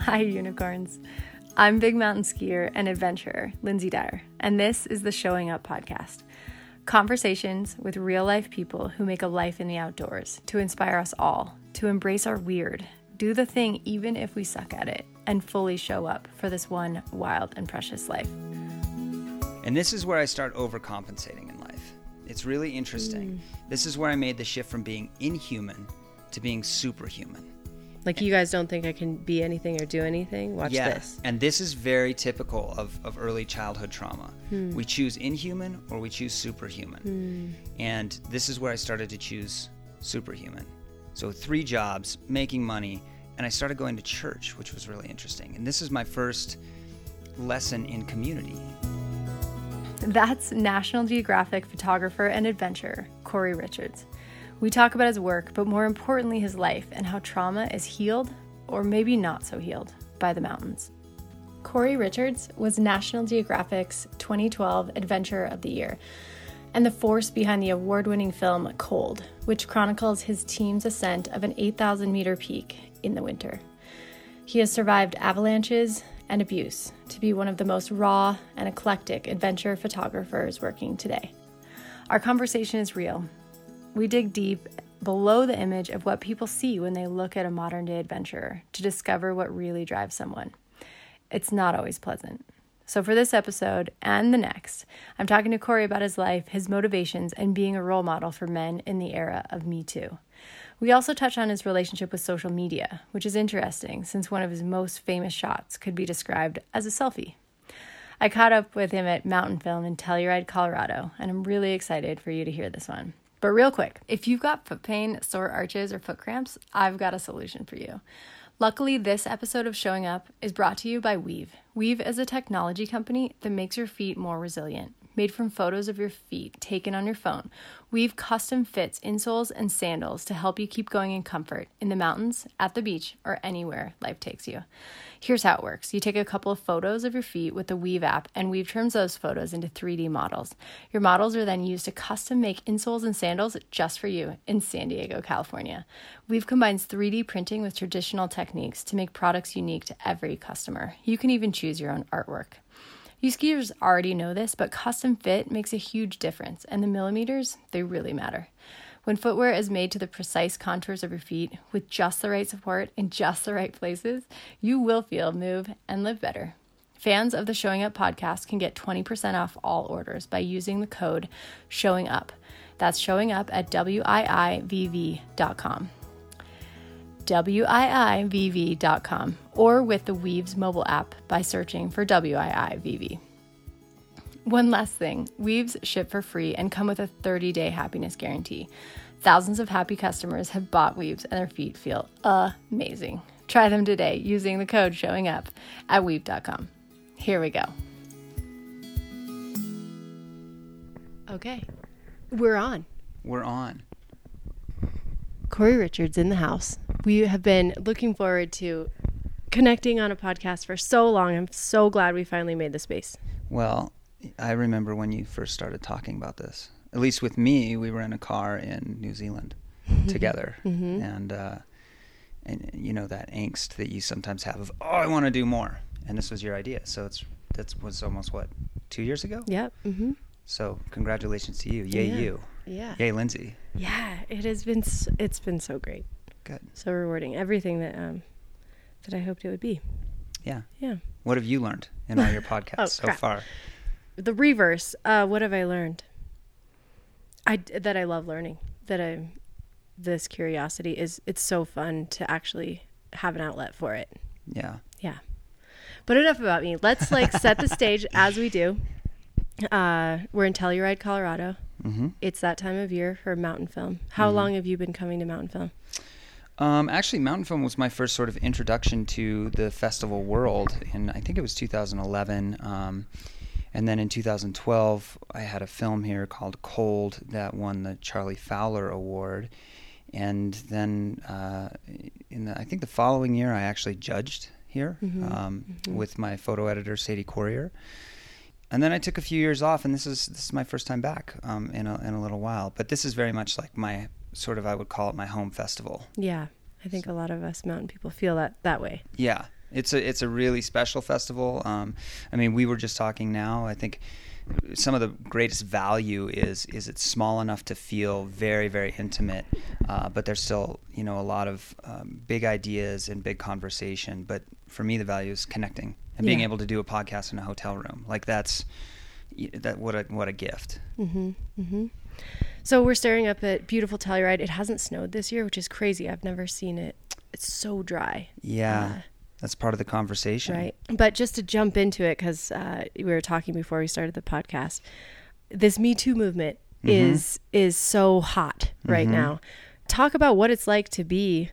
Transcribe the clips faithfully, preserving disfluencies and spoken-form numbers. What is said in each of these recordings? Hi, unicorns. I'm big mountain skier and adventurer, Lindsay Dyer, and this is the Showing Up podcast. Conversations with real-life people who make a life in the outdoors to inspire us all, to embrace our weird, do the thing even if we suck at it, and fully show up for this one wild and precious life. And this is where I start overcompensating in life. It's really interesting. Mm. This is where I made the shift from being inhuman to being superhuman. Like, you guys don't think I can be anything or do anything? Watch yeah. this. And this is very typical of, of early childhood trauma. Hmm. We choose inhuman or we choose superhuman. Hmm. And this is where I started to choose superhuman. So three jobs, making money, and I started going to church, which was really interesting. And this is my first lesson in community. That's National Geographic photographer and adventurer, Cory Richards. We talk about his work, but more importantly, his life and how trauma is healed, or maybe not so healed, by the mountains. Cory Richards was National Geographic's twenty twelve Adventurer of the Year and the force behind the award-winning film Cold, which chronicles his team's ascent of an eight thousand meter peak in the winter. He has survived avalanches and abuse to be one of the most raw and eclectic adventure photographers working today. Our conversation is real. We dig deep below the image of what people see when they look at a modern-day adventurer to discover what really drives someone. It's not always pleasant. So for this episode and the next, I'm talking to Cory about his life, his motivations, and being a role model for men in the era of Me Too. We also touch on his relationship with social media, which is interesting since one of his most famous shots could be described as a selfie. I caught up with him at Mountain Film in Telluride, Colorado, and I'm really excited for you to hear this one. But real quick, if you've got foot pain, sore arches, or foot cramps, I've got a solution for you. Luckily, this episode of Showing Up is brought to you by Wiivv. Wiivv is a technology company that makes your feet more resilient. Made from photos of your feet taken on your phone, Wiivv custom fits insoles and sandals to help you keep going in comfort in the mountains, at the beach, or anywhere life takes you. Here's how it works. You take a couple of photos of your feet with the Wiivv app, and Wiivv turns those photos into three D models. Your models are then used to custom make insoles and sandals just for you in San Diego, California. Wiivv combines three D printing with traditional techniques to make products unique to every customer. You can even choose your own artwork. You skiers already know this, but custom fit makes a huge difference, and the millimeters, they really matter. When footwear is made to the precise contours of your feet with just the right support in just the right places, you will feel, move, and live better. Fans of the Showing Up podcast can get twenty percent off all orders by using the code SHOWINGUP. That's showing up at W I I V V dot com. W I I V V dot com or with the Wiivv's mobile app by searching for W I I V V. One last thing, Wiivv's ship for free and come with a thirty day happiness guarantee. Thousands of happy customers have bought Wiivv's and their feet feel amazing. Try them today using the code showing up at Wiivv dot com. Here we go. Okay, we're on. We're on. Cory Richards in the house. We have been looking forward to connecting on a podcast for so long. I'm so glad we finally made the space. Well, I remember when you first started talking about this. At least with me, we were in a car in New Zealand together. Mm-hmm. And, uh, and you know, that angst that you sometimes have of, oh, I want to do more. And this was your idea. So it's that was almost, what, two years ago? Yep. Mm-hmm. So congratulations to you. Yay, yeah. you. Yeah. Yay, Lindsay. Yeah, it has been, so, it's been so great. Good. So rewarding. Everything that um, that I hoped it would be. Yeah. Yeah. What have you learned in all your podcasts oh, so crap. far? The reverse. Uh, what have I learned? I, that I love learning. That I, this curiosity is, it's so fun to actually have an outlet for it. Yeah. Yeah. But enough about me. Let's like set the stage as we do. Uh, we're in Telluride, Colorado. Mm-hmm. It's that time of year for Mountain Film. How mm-hmm. long have you been coming to Mountain Film? Um, actually, Mountain Film was my first sort of introduction to the festival world, and I think it was two thousand eleven. Um, and then in two thousand twelve, I had a film here called Cold that won the Charlie Fowler Award. And then uh, in the, I think the following year, I actually judged here mm-hmm. Um, mm-hmm. with my photo editor, Sadie Corrier. And then I took a few years off, and this is this is my first time back um, in a, in a little while. But this is very much like my sort of, I would call it my home festival. Yeah, I think a lot of us mountain people feel that that way. Yeah, it's a it's a really special festival. Um, I mean, we were just talking now. I think some of the greatest value is is it's small enough to feel very, very intimate, uh, but there's still, you know, a lot of um, big ideas and big conversation. But for me, the value is connecting and being yeah. able to do a podcast in a hotel room. Like that's that what a what a gift. Mm-hmm. Mm-hmm. So we're staring up at beautiful Telluride. It hasn't snowed this year, which is crazy. I've never seen it. It's so dry. Yeah, uh, that's part of the conversation. Right. But just to jump into it, because uh, we were talking before we started the podcast, this Me Too movement mm-hmm. is is so hot right mm-hmm. now. Talk about what it's like to be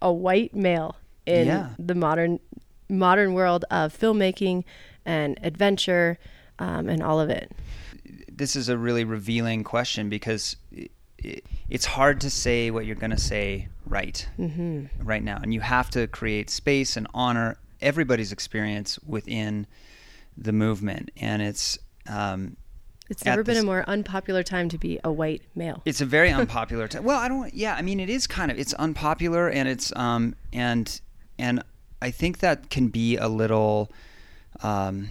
a white male in yeah. the modern modern world of filmmaking and adventure um, and all of it. This is a really revealing question because it, it, it's hard to say what you're going to say right mm-hmm. right now. And you have to create space and honor everybody's experience within the movement. And it's... Um, it's never been this, a more unpopular time to be a white male. It's a very unpopular time. Well, I don't... Yeah, I mean, it is kind of... It's unpopular and it's... um and and I think that can be a little... um.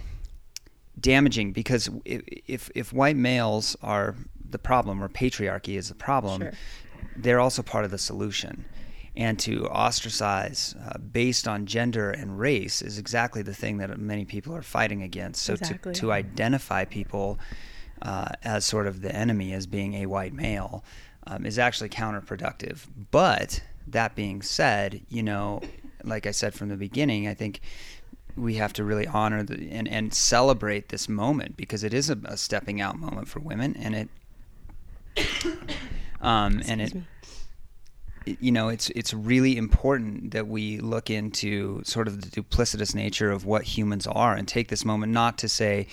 damaging because if if white males are the problem or patriarchy is the problem, sure. they're also part of the solution. And to ostracize uh, based on gender and race is exactly the thing that many people are fighting against. So exactly. to, to identify people uh, as sort of the enemy as being a white male um, is actually counterproductive. But that being said, you know, like I said from the beginning, I think we have to really honor the, and, and celebrate this moment because it is a, a stepping out moment for women, and it, um, and it, it, you know, it's it's really important that we look into sort of the duplicitous nature of what humans are and take this moment not to say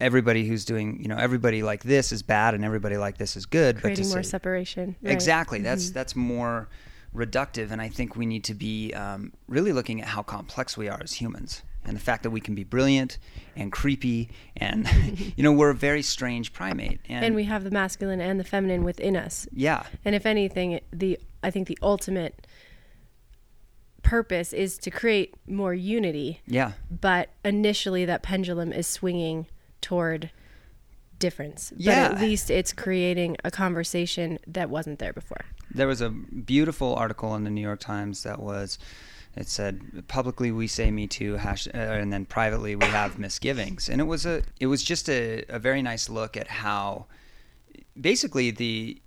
everybody who's doing, you know, everybody like this is bad and everybody like this is good, creating but to more say, separation. Right. Exactly. Mm-hmm. That's that's more reductive, and I think we need to be um, really looking at how complex we are as humans and the fact that we can be brilliant and creepy and, you know, we're a very strange primate. And, and we have the masculine and the feminine within us. Yeah. And if anything, the I think the ultimate purpose is to create more unity. Yeah. But initially that pendulum is swinging toward difference. But yeah. at least it's creating a conversation that wasn't there before. There was a beautiful article in the New York Times that was, it said, publicly we say Me Too, hash, uh, and then privately we have misgivings. And it was a, it was just a, a very nice look at how basically the,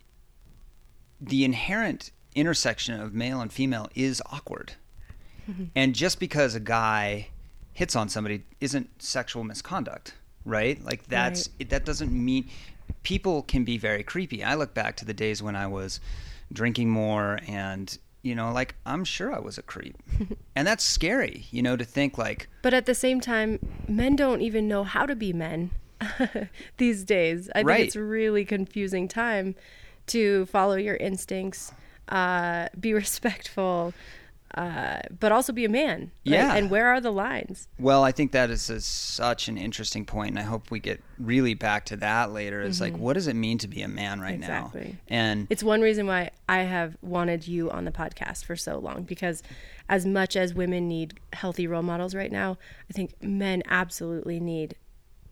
the inherent intersection of male and female is awkward. Mm-hmm. And just because a guy hits on somebody isn't sexual misconduct, right? Like that's, right. It, that doesn't mean, people can be very creepy. I look back to the days when I was drinking more and, you know, like I'm sure I was a creep. And that's scary, you know, to think like. But at the same time, men don't even know how to be men these days. I right. think it's a really confusing time to follow your instincts, uh, be respectful, uh, but also be a man. Right? Yeah. And where are the lines? Well, I think that is a, such an interesting point, and I hope we get really back to that later. It's mm-hmm. like, what does it mean to be a man right exactly. now? And it's one reason why I have wanted you on the podcast for so long, because as much as women need healthy role models right now, I think men absolutely need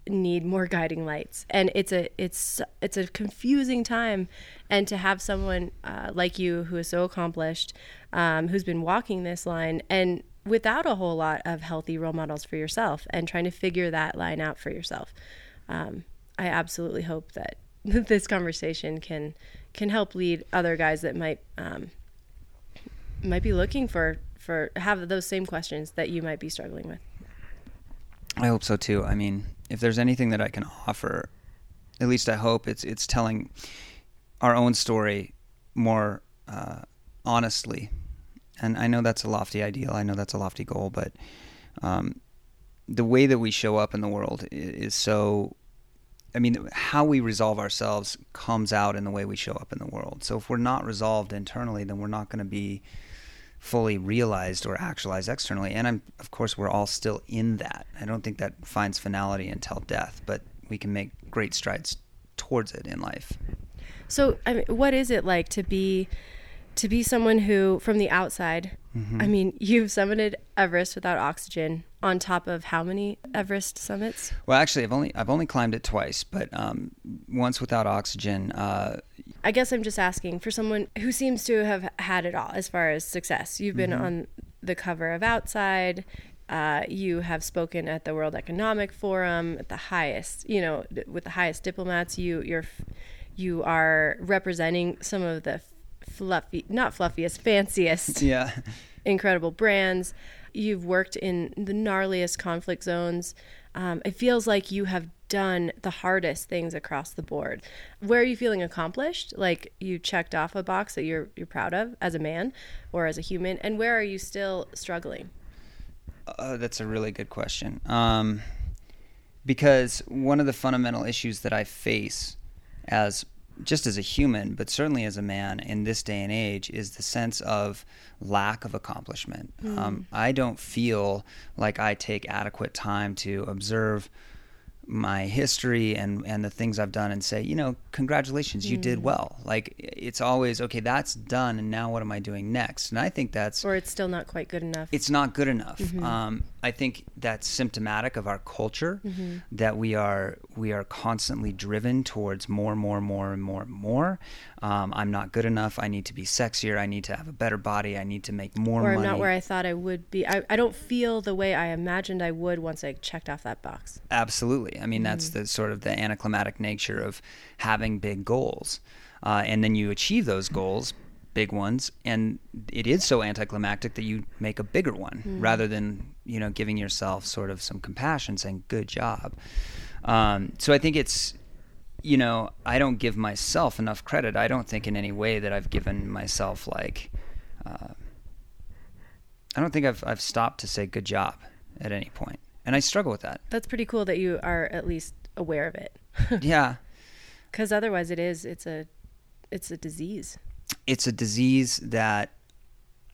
need more guiding lights. And it's a it's it's a confusing time, and to have someone uh, like you who is so accomplished, um, who's been walking this line and without a whole lot of healthy role models for yourself and trying to figure that line out for yourself. Um, I absolutely hope that this conversation can can help lead other guys that might um, might be looking for, for have those same questions that you might be struggling with. I hope so too. I mean, if there's anything that I can offer, at least I hope it's it's telling our own story more uh, honestly. And I know that's a lofty ideal. I know that's a lofty goal, but um, the way that we show up in the world is so, I mean, how we resolve ourselves comes out in the way we show up in the world. So if we're not resolved internally, then we're not going to be fully realized or actualized externally. And I'm, of course, we're all still in that. I don't think that finds finality until death, but we can make great strides towards it in life. So I mean, what is it like to be to be someone who, from the outside, mm-hmm. I mean, you've summited Everest without oxygen on top of how many Everest summits? Well, actually, I've only I've only climbed it twice, but um, once without oxygen. Uh, I guess I'm just asking for someone who seems to have had it all as far as success. You've been mm-hmm. on the cover of Outside. Uh, you have spoken at the World Economic Forum at the highest, you know, with the highest diplomats. You you're you are representing some of the fluffy, not fluffiest, fanciest, yeah, incredible brands. You've worked in the gnarliest conflict zones. Um, it feels like you have done the hardest things across the board. Where are you feeling accomplished? Like you checked off a box that you're you're proud of as a man or as a human, and where are you still struggling? Uh, that's a really good question. Um, because one of the fundamental issues that I face as just as a human, but certainly as a man in this day and age, is the sense of lack of accomplishment. Mm. Um, I don't feel like I take adequate time to observe my history and, and the things I've done and say, you know, congratulations, mm. you did well. Like it's always, okay, that's done. And now what am I doing next? And I think that's, or it's still not quite good enough. It's not good enough. Mm-hmm. Um, I think that's symptomatic of our culture mm-hmm. that we are, we are constantly driven towards more, more, more, and more, and more. Um, I'm not good enough. I need to be sexier. I need to have a better body. I need to make more money. Or I'm money. Not where I thought I would be. I, I don't feel the way I imagined I would once I checked off that box. Absolutely. I mean, that's the sort of the anticlimactic nature of having big goals. Uh, and then you achieve those goals, big ones, and it is so anticlimactic that you make a bigger one mm. rather than, you know, giving yourself sort of some compassion saying, good job. Um, so I think it's, you know, I don't give myself enough credit. I don't think in any way that I've given myself like, uh, I don't think I've I've stopped to say good job at any point. And I struggle with that. That's pretty cool that you are at least aware of it. Yeah. Because otherwise it is, it's a, it's a disease. It's a disease that,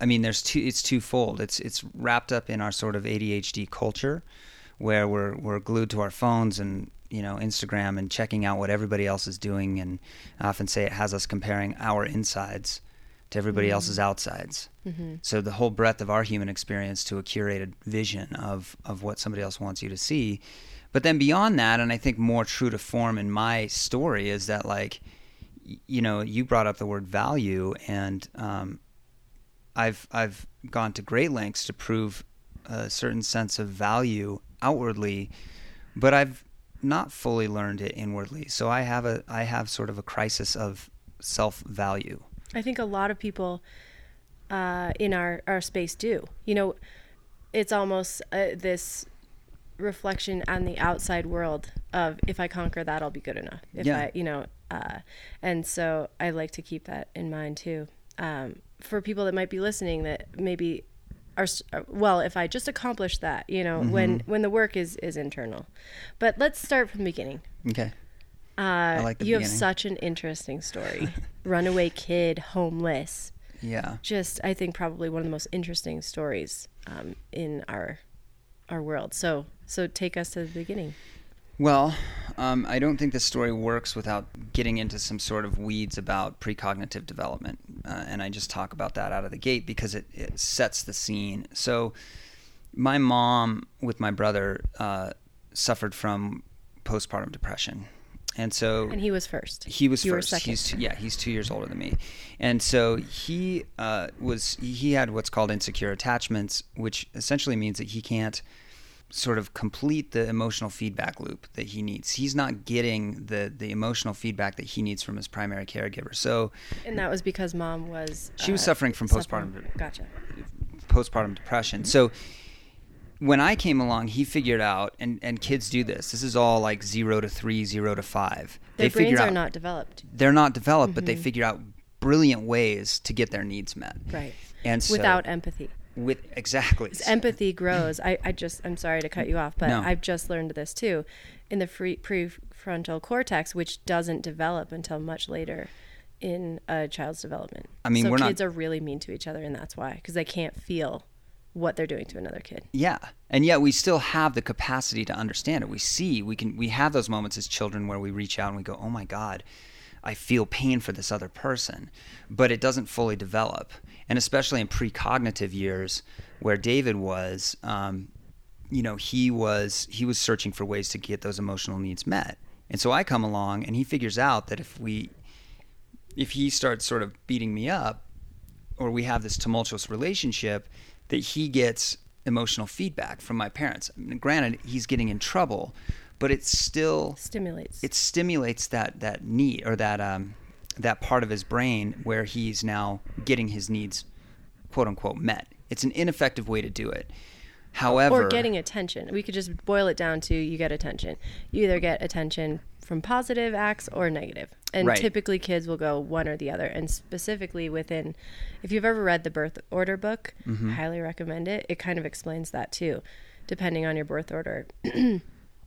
I mean, there's two, it's twofold. It's, it's wrapped up in our sort of A D H D culture where we're, we're glued to our phones and, you know, Instagram and checking out what everybody else is doing. And I often say it has us comparing our insides to everybody mm-hmm. else's outsides. Mm-hmm. So the whole breadth of our human experience to a curated vision of, of what somebody else wants you to see. But then beyond that, and I think more true to form in my story is that like, you know, you brought up the word value and um, I've, I've gone to great lengths to prove a certain sense of value outwardly, but I've not fully learned it inwardly. So I have a, I have sort of a crisis of self-value. I think a lot of people uh, in our, our space do. You know, it's almost uh, this reflection on the outside world of if I conquer that, I'll be good enough. If yeah. I, you know, uh, and so I like to keep that in mind too. Um, for people that might be listening that maybe are, well, if I just accomplish that, you know, mm-hmm. when, when the work is, is internal. But let's start from the beginning. Okay. Uh, I like the you beginning. Have such an interesting story. Runaway kid, homeless. Yeah. Just, I think probably one of the most interesting stories um, in our our world. So, so take us to the beginning. Well, um, I don't think this story works without getting into some sort of weeds about precognitive development, uh, and I just talk about that out of the gate because it, it sets the scene. So, my mom with my brother uh, suffered from postpartum depression. And so, and he was first. He was you first. Were second. He's, yeah, he's two years older than me, and so he uh, was. He had what's called insecure attachments, which essentially means that he can't sort of complete the emotional feedback loop that he needs. He's not getting the the emotional feedback that he needs from his primary caregiver. So, and that was because mom was she uh, was suffering from suffering. postpartum. Gotcha. Postpartum depression. So. When I came along, he figured out, and, and kids do this. This is all like zero to three, zero to five. Their they brains figure out, are not developed. They're not developed, mm-hmm. but they figure out brilliant ways to get their needs met. Right. And so, without empathy. With exactly. Empathy grows. I, I just I'm sorry to cut you off, but no. I've just learned this too, in the free, prefrontal cortex, which doesn't develop until much later in a child's development. I mean, so we're kids not, are really mean to each other, and that's why, because they can't feel what they're doing to another kid. Yeah. And yet we still have the capacity to understand it. We see, we can, we have those moments as children where we reach out and we go, oh my God, I feel pain for this other person, but it doesn't fully develop. And especially in precognitive years where David was, um, you know, he was he was searching for ways to get those emotional needs met. And so I come along and he figures out that if we, if he starts sort of beating me up, or we have this tumultuous relationship, that he gets emotional feedback from my parents. I mean, granted, he's getting in trouble, but it still stimulates. It stimulates that that need or that um, that part of his brain where he's now getting his needs, quote unquote, met. It's an ineffective way to do it. However, or getting attention. We could just boil it down to you get attention. You either get attention from positive acts or negative. And right. Typically kids will go one or the other. And specifically within, if you've ever read the birth order book, mm-hmm. highly recommend it. It kind of explains that too, depending on your birth order.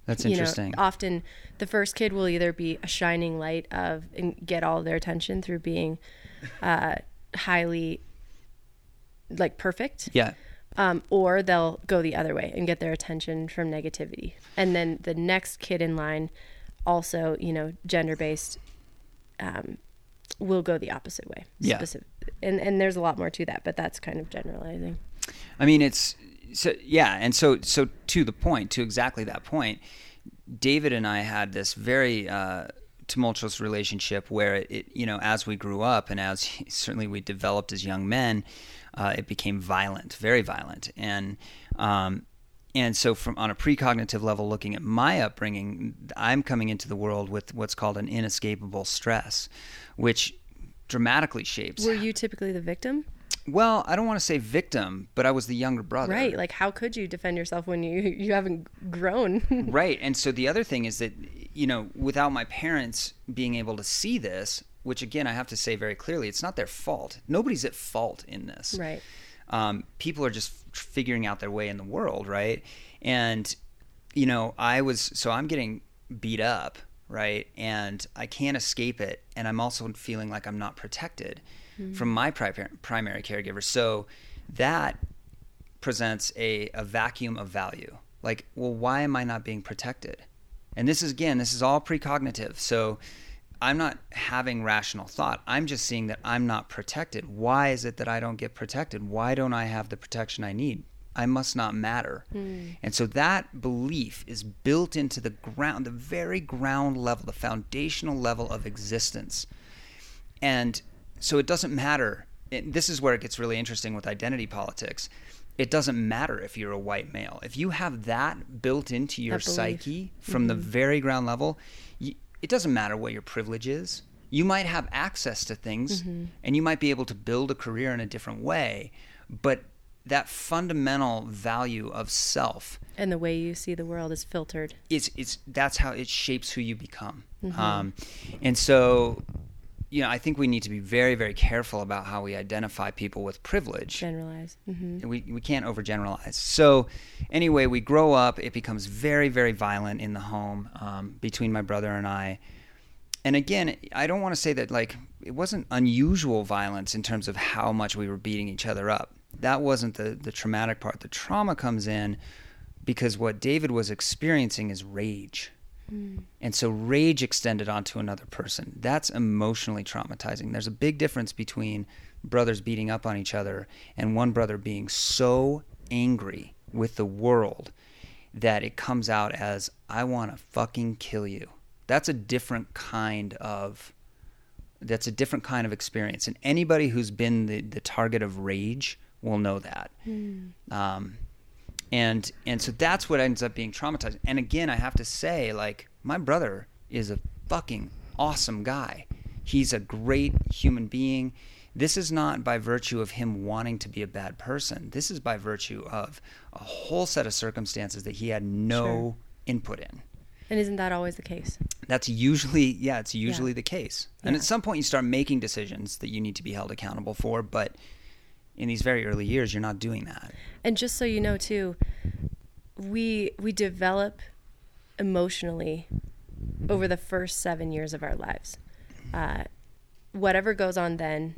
That's interesting. You know, often the first kid will either be a shining light of and get all their attention through being uh, highly like perfect. Yeah. Um, or they'll go the other way and get their attention from negativity. And then the next kid in line, also, you know, gender-based, um, will go the opposite way. Yeah. Specific. And and there's a lot more to that, but that's kind of generalizing. I mean, it's, so yeah, and so so to the point, to exactly that point, David and I had this very uh, tumultuous relationship where it, it, you know, as we grew up and as certainly we developed as young men, Uh, it became violent, very violent. And um, and so from on a precognitive level, looking at my upbringing, I'm coming into the world with what's called an inescapable stress, which dramatically shapes. Were you typically the victim? Well, I don't want to say victim, but I was the younger brother. Right. Like, how could you defend yourself when you, you haven't grown? Right. And so the other thing is that, you know, without my parents being able to see this, which again, I have to say very clearly, it's not their fault. Nobody's at fault in this. Right. Um, people are just f- figuring out their way in the world, right? And, you know, I was, so I'm getting beat up, right? And I can't escape it. And I'm also feeling like I'm not protected mm-hmm. from my pri- primary caregiver. So that presents a, a vacuum of value. Like, well, why am I not being protected? And this is, again, this is all precognitive. So I'm not having rational thought. I'm just seeing that I'm not protected. Why is it that I don't get protected? Why don't I have the protection I need? I must not matter. Mm. And so that belief is built into the ground, the very ground level, the foundational level of existence. And so it doesn't matter. And this is where it gets really interesting with identity politics. It doesn't matter if you're a white male. If you have that built into your psyche from mm-hmm. the very ground level, you, it doesn't matter what your privilege is. You might have access to things mm-hmm. and you might be able to build a career in a different way, but that fundamental value of self and the way you see the world is filtered. It's it's that's how it shapes who you become. Mm-hmm. Um, and so, you know, I think we need to be very, very careful about how we identify people with privilege. Generalize. Mm-hmm. We we can't overgeneralize. So anyway, we grow up. It becomes very, very violent in the home um, between my brother and I. And again, I don't want to say that, like, it wasn't unusual violence in terms of how much we were beating each other up. That wasn't the, the traumatic part. The trauma comes in because what David was experiencing is rage. And so rage extended onto another person. That's emotionally traumatizing. There's a big difference between brothers beating up on each other and one brother being so angry with the world that it comes out as, I want to fucking kill you. That's a different kind of, that's a different kind of experience. And anybody who's been the, the target of rage will know that. Mm. Um And and so that's what ends up being traumatizing. And again, I have to say, like, my brother is a fucking awesome guy. He's a great human being. This is not by virtue of him wanting to be a bad person. This is by virtue of a whole set of circumstances that he had no sure. input in. And isn't that always the case? That's usually, yeah, it's usually yeah. the case. And yeah. at some point you start making decisions that you need to be held accountable for, but in these very early years, you're not doing that. And just so you know, too, we we develop emotionally over the first seven years of our lives. Uh, whatever goes on then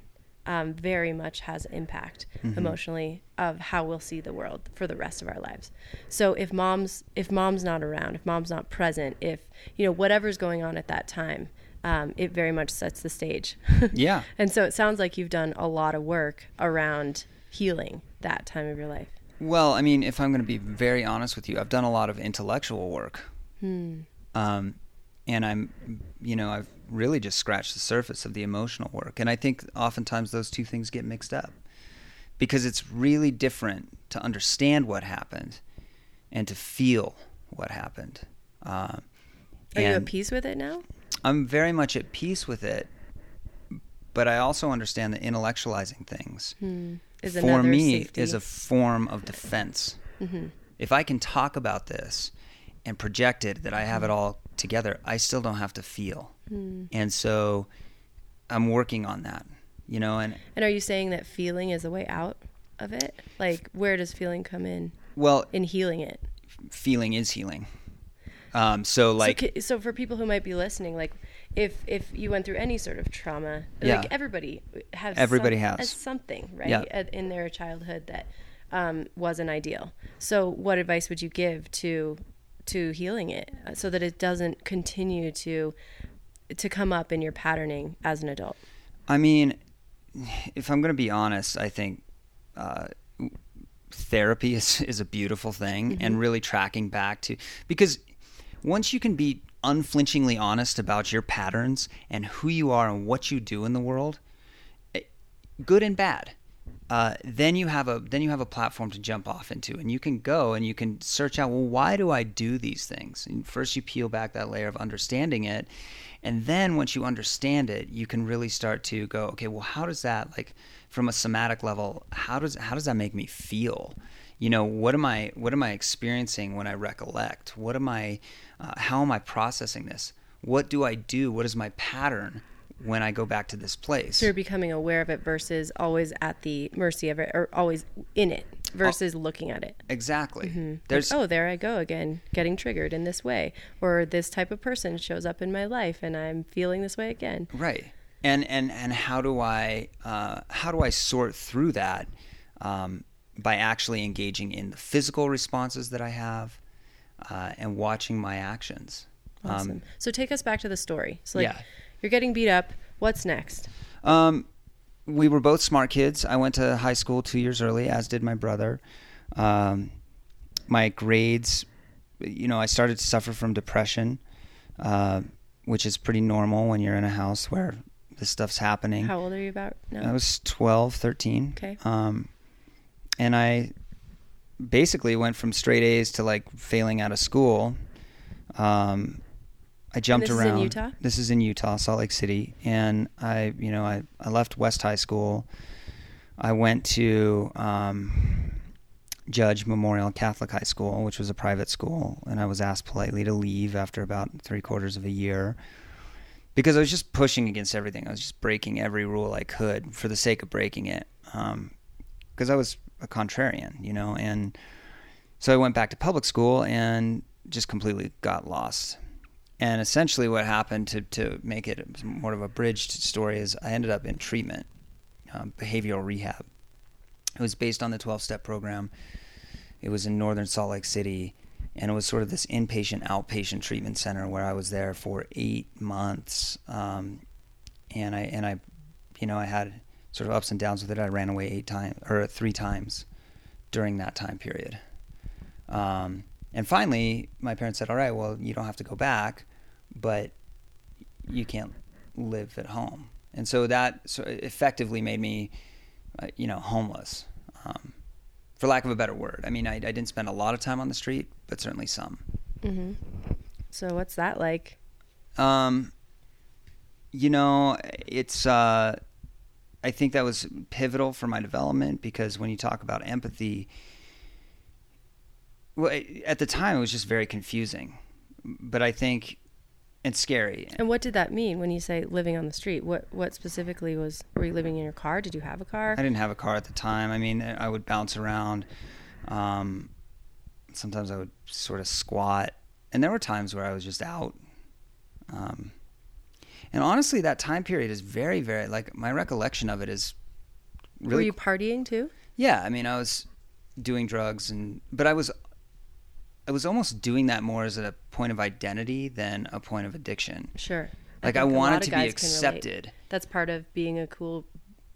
um, very much has impact mm-hmm. emotionally of how we'll see the world for the rest of our lives. So if mom's if mom's not around, if mom's not present, if, you know, whatever's going on at that time um, it very much sets the stage. Yeah. And so it sounds like you've done a lot of work around healing that time of your life. Well, I mean, if I'm going to be very honest with you, I've done a lot of intellectual work. Hmm. Um, and I'm, you know, I've really just scratched the surface of the emotional work. And I think oftentimes those two things get mixed up because it's really different to understand what happened and to feel what happened. Um, Are you at peace with it now? I'm very much at peace with it, but I also understand that intellectualizing things hmm. is for me safety. Is a form of defense. Mm-hmm. If I can talk about this and project it that I have it all together, I still don't have to feel. Mm. And so I'm working on that, you know. And and are you saying that feeling is a way out of it? Like, where does feeling come in? Well, in healing it. Feeling is healing. Um, so like, so, so for people who might be listening, like if, if you went through any sort of trauma, yeah. like everybody has, everybody some, has. has something, right? Yeah. In their childhood that, um, wasn't ideal. So what advice would you give to, to healing it so that it doesn't continue to, to come up in your patterning as an adult? I mean, if I'm going to be honest, I think, uh, therapy is, is a beautiful thing mm-hmm. and really tracking back to, because once you can be unflinchingly honest about your patterns and who you are and what you do in the world, good and bad, uh, then you have a then you have a platform to jump off into, and you can go and you can search out, well, why do I do these things? And first you peel back that layer of understanding it, and then once you understand it, you can really start to go, okay, well, how does that, like from a somatic level, how does how does that make me feel? You know, what am I what am I experiencing when I recollect? What am I uh, how am I processing this? What do I do? What is my pattern when I go back to this place? So you're becoming aware of it versus always at the mercy of it, or always in it versus oh, looking at it. Exactly. Mm-hmm. There's like, oh, there I go again, getting triggered in this way, or this type of person shows up in my life and I'm feeling this way again. Right. And and and how do I uh, how do I sort through that? Um, by actually engaging in the physical responses that I have uh, and watching my actions. Awesome. Um, so take us back to the story. So like yeah. you're getting beat up. What's next? Um, we were both smart kids. I went to high school two years early, as did my brother. Um, my grades, you know, I started to suffer from depression, uh, which is pretty normal when you're in a house where this stuff's happening. How old are you about now? I was twelve, thirteen. Okay. Um, And I basically went from straight A's to like failing out of school. Um, I jumped around. This is in Utah? This is in Utah, Salt Lake City. And I, you know, I, I left West High School. I went to um, Judge Memorial Catholic High School, which was a private school. And I was asked politely to leave after about three quarters of a year because I was just pushing against everything. I was just breaking every rule I could for the sake of breaking it. Um, because I was a contrarian, you know, and so I went back to public school and just completely got lost. And essentially what happened, to, to make it more of a bridged story, is I ended up in treatment, um, behavioral rehab. It was based on the twelve-step program. It was in northern Salt Lake City, and it was sort of this inpatient, outpatient treatment center where I was there for eight months. Um, and I, and I, you know, I had sort of ups and downs with it. I ran away eight times or three times during that time period. Um, and finally, my parents said, all right, well, you don't have to go back, but you can't live at home. And so that so effectively made me, uh, you know, homeless, um, for lack of a better word. I mean, I, I didn't spend a lot of time on the street, but certainly some. Mm-hmm. So what's that like? Um, you know, it's... Uh, I think that was pivotal for my development, because when you talk about empathy, well, at the time it was just very confusing, but I think it's scary. And what did that mean when you say living on the street? What what specifically was, were you living in your car? Did you have a car? I didn't have a car at the time. I mean, I would bounce around. Um, sometimes I would sort of squat, and there were times where I was just out. Um, And honestly, that time period is very, very, like, my recollection of it is really... Were you partying too? Yeah. I mean, I was doing drugs, and but I was I was almost doing that more as a point of identity than a point of addiction. Sure. Like I, I wanted to be accepted. That's part of being a cool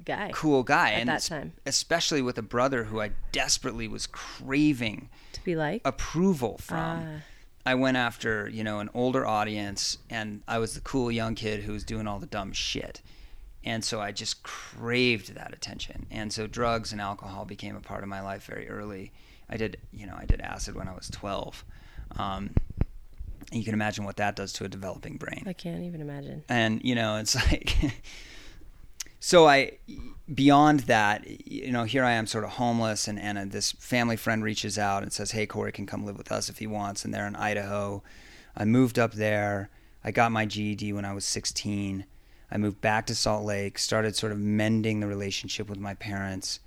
guy. Cool guy. At and that time. Especially with a brother who I desperately was craving. To be like? Approval from. Uh. I went after, you know, an older audience, and I was the cool young kid who was doing all the dumb shit. And so I just craved that attention. And so drugs and alcohol became a part of my life very early. I did, you know, I did acid when I was twelve. Um, and you can imagine what that does to a developing brain. I can't even imagine. And, you know, it's like, so I, beyond that, you know, here I am sort of homeless, and, and this family friend reaches out and says, hey, Cory can come live with us if he wants. And they're in Idaho. I moved up there. I got my G E D when I was sixteen. I moved back to Salt Lake, started sort of mending the relationship with my parents,